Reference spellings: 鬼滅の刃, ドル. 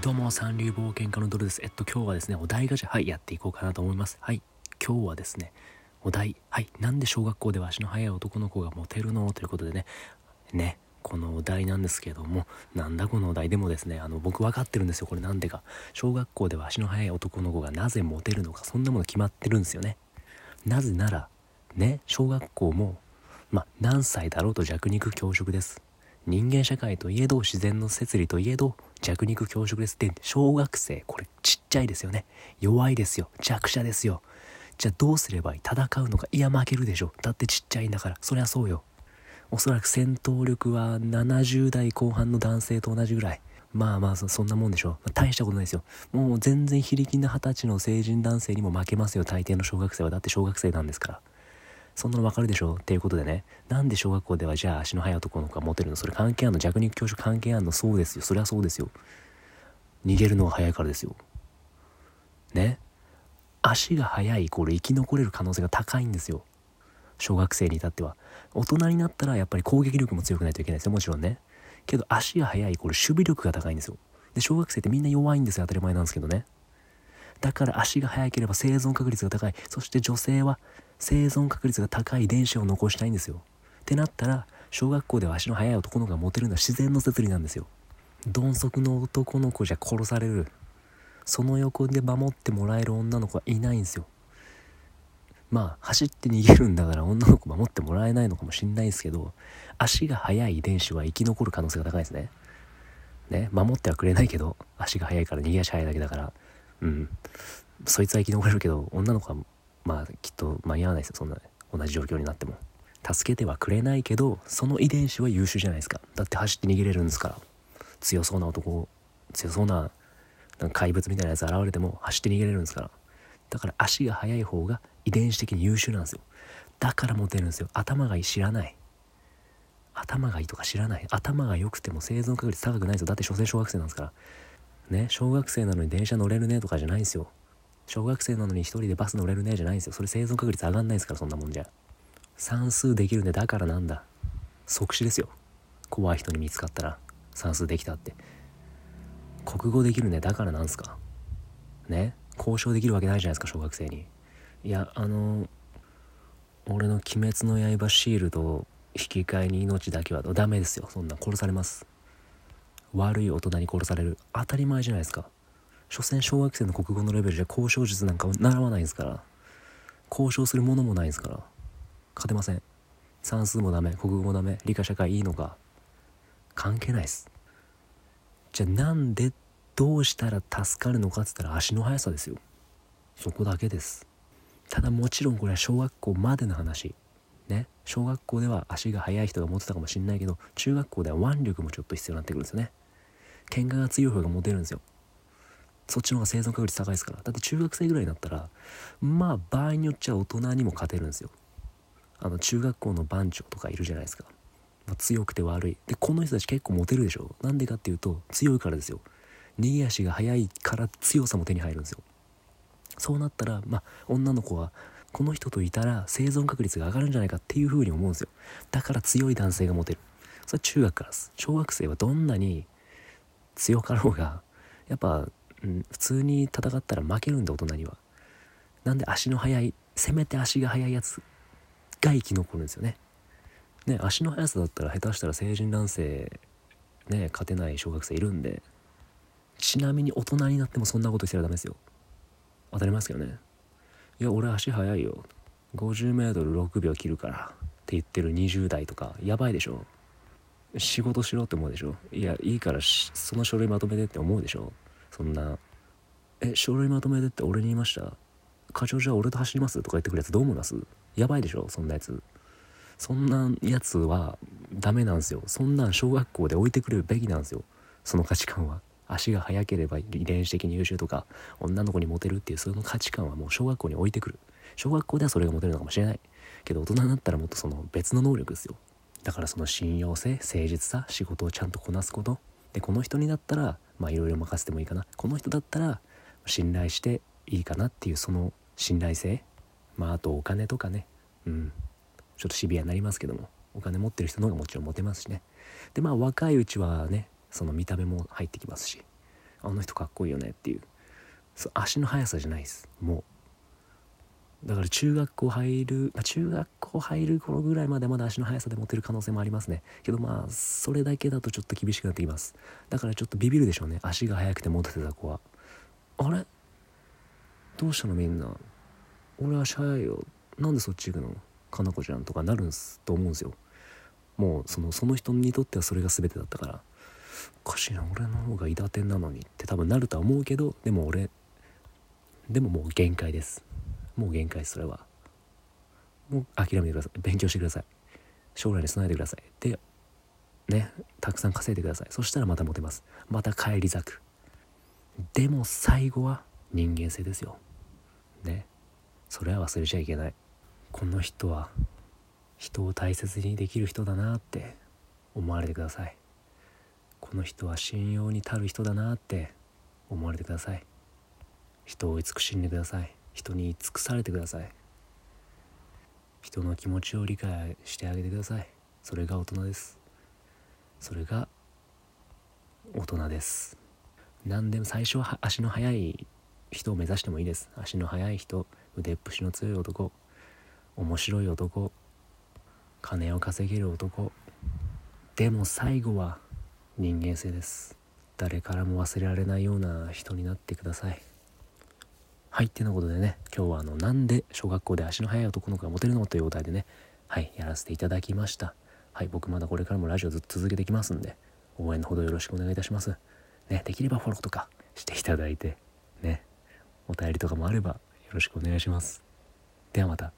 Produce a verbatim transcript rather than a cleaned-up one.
どうも、三流冒険家のドルです。えっと、今日はですね、お題ガチャ、はい、やっていこうかなと思います。はい、今日はですね、お題、はい、なんで小学校では足の速い男の子がモテるのということでね、ね、このお題なんですけども、なんだこのお題。でもですね、あの、僕分かってるんですよ、これなんでか。小学校では足の速い男の子がなぜモテるのか、そんなもの決まってるんですよね。なぜなら、ね、小学校も、ま、何歳だろうと弱肉強食です。人間社会といえど、自然の摂理といえど、弱肉強食ですって、小学生、これちっちゃいですよね。弱いですよ。弱者ですよ。じゃあどうすればいい？戦うのか？いや、負けるでしょ。だってちっちゃいんだから。そりゃそうよ。おそらく戦闘力はななじゅうだいこうはんの男性と同じぐらい。まあまあ、そんなもんでしょう。まあ、大したことないですよ。もう全然非力なはたちの成人男性にも負けますよ。大抵の小学生は。だって小学生なんですから。そんなのわかるでしょっていうことでね、なんで小学校ではじゃあ足の速い男の子がモテるの？それ関係あんの？弱肉強食関係あんの？そうですよ。そりゃそうですよ。逃げるのが速いからですよ。ね、足が速いイコール生き残れる可能性が高いんですよ。小学生に至っては。大人になったらやっぱり攻撃力も強くないといけないですよ。もちろんね。けど足が速いイコール守備力が高いんですよ。で、小学生ってみんな弱いんですよ。当たり前なんですけどね。だから足が速ければ生存確率が高い。そして女性は生存確率が高い遺伝子を残したいんですよ。ってなったら、小学校では足の速い男の子がモテるのは自然の摂理なんですよ。鈍足の男の子じゃ殺される。その横で守ってもらえる女の子はいないんですよ。まあ、走って逃げるんだから女の子守ってもらえないのかもしれないですけど、足が速い遺伝子は生き残る可能性が高いですね。ね、守ってはくれないけど、足が速いから逃げ足速いだけだから。うん、そいつは生き残れるけど女の子はまあきっと間に合わないですよ。そんな同じ状況になっても助けてはくれないけど、その遺伝子は優秀じゃないですか。だって走って逃げれるんですから。強そうな男、強そう な, なんか怪物みたいなやつ現れても走って逃げれるんですから。だから足が速い方が遺伝子的に優秀なんですよ。だからモテるんですよ。頭がいい知らない。頭がいいとか知らない。頭が良くても生存確率高くないですよ。だって所詮小学生なんですから。ね、小学生なのに電車乗れるねとかじゃないんですよ。小学生なのに一人でバス乗れるねじゃないんですよ。それ生存確率上がんないですから、そんなもんじゃ。算数できるね、だからなんだ。即死ですよ。怖い人に見つかったら算数できたって。国語できるね、だからなんすか。ね、交渉できるわけないじゃないですか、小学生に。いや、あの俺の鬼滅の刃シールドを引き換えに命だけはダメですよ。そんな殺されます。悪い大人に殺される。当たり前じゃないですか。所詮小学生の国語のレベルじゃ交渉術なんか習わないんですから。交渉するものもないんですから。勝てません。算数もダメ、国語もダメ、理科社会いいのか関係ないです。じゃあなんでどうしたら助かるのかって言ったら足の速さですよ。そこだけです。ただもちろんこれは小学校までの話ね。小学校では足が速い人がモテたかもしれないけど、中学校では腕力もちょっと必要になってくるんですよね。喧嘩が強い方がモテるんですよ。そっちの方が生存確率高いですから。だって中学生ぐらいになったら、まあ場合によっちゃ大人にも勝てるんですよ。あの中学校の番長とかいるじゃないですか。まあ、強くて悪い。で、この人たち結構モテるでしょ。なんでかっていうと、強いからですよ。逃げ足が速いから強さも手に入るんですよ。そうなったら、まあ女の子はこの人といたら生存確率が上がるんじゃないかっていう風に思うんですよ。だから強い男性がモテる。それは中学からです。小学生はどんなに強かろうがやっぱ、うん、普通に戦ったら負けるんで、大人には。なんで足の速い、せめて足が速いやつが生き残るんですよね。ね、足の速さだったら下手したら成人男性ね勝てない小学生いるんで。ちなみに大人になってもそんなことしてたらダメですよ。当たり前ですけどね。いや俺足速いよ、ごじゅうメートルろくびょう切るからって言ってるにじゅうだいとかやばいでしょ。仕事しろって思うでしょ。いやいいからその書類まとめてって思うでしょ。そんなえ書類まとめてって俺に言いました、課長じゃあ俺と走りますとか言ってくるやつどう思います？やばいでしょ。そんなやつそんなやつはダメなんですよ。そんなん小学校で置いてくれるべきなんですよ。その価値観は。足が速ければ遺伝子的に優秀とか女の子にモテるっていうその価値観はもう小学校に置いてくる。小学校ではそれがモテるのかもしれないけど、大人になったらもっとその別の能力ですよ。だからその信用性、誠実さ、仕事をちゃんとこなすことで、この人にだったらまあいろいろ任せてもいいかな、この人だったら信頼していいかなっていうその信頼性、まああとお金とかね、うんちょっとシビアになりますけども、お金持ってる人の方がもちろんモテますしね。でまあ若いうちはねその見た目も入ってきますし、あの人かっこいいよねっていう、そう足の速さじゃないです。もうだから中学校入る、まあ、中学校入る頃ぐらいまでまだ足の速さで持てる可能性もありますね。けどまあそれだけだとちょっと厳しくなってきます。だからちょっとビビるでしょうね、足が速くて持ててた子は。あれどうしたのみんな、俺足速いよ、なんでそっち行くのかなこちゃんとかなるんすと思うんですよ。もうその、その人にとってはそれが全てだったから、おかしいな俺の方がいだてんなのにって多分なるとは思うけど、でも俺でももう限界です。もう限界です。それはもう諦めてください。勉強してください。将来に備えてください。でね、たくさん稼いでください。そしたらまたモテます。また返り咲く。でも最後は人間性ですよね。それは忘れちゃいけない。この人は人を大切にできる人だなって思われてください。この人は信用に足る人だなって思われてください。人を慈しんでください。人に尽くされてください。人の気持ちを理解してあげてください。それが大人です。それが大人です。何でも最初は足の速い人を目指してもいいです。足の速い人、腕っぷしの強い男、面白い男、金を稼げる男。でも最後は人間性です。誰からも忘れられないような人になってください。はい、っていうことでね、今日はあのなんで小学校で足の速い男の子がモテるのというお題でね、はいやらせていただきました。はい、僕まだこれからもラジオずっと続けてきますんで、応援のほどよろしくお願いいたしますね。できればフォローとかしていただいてね、お便りとかもあればよろしくお願いします。ではまた。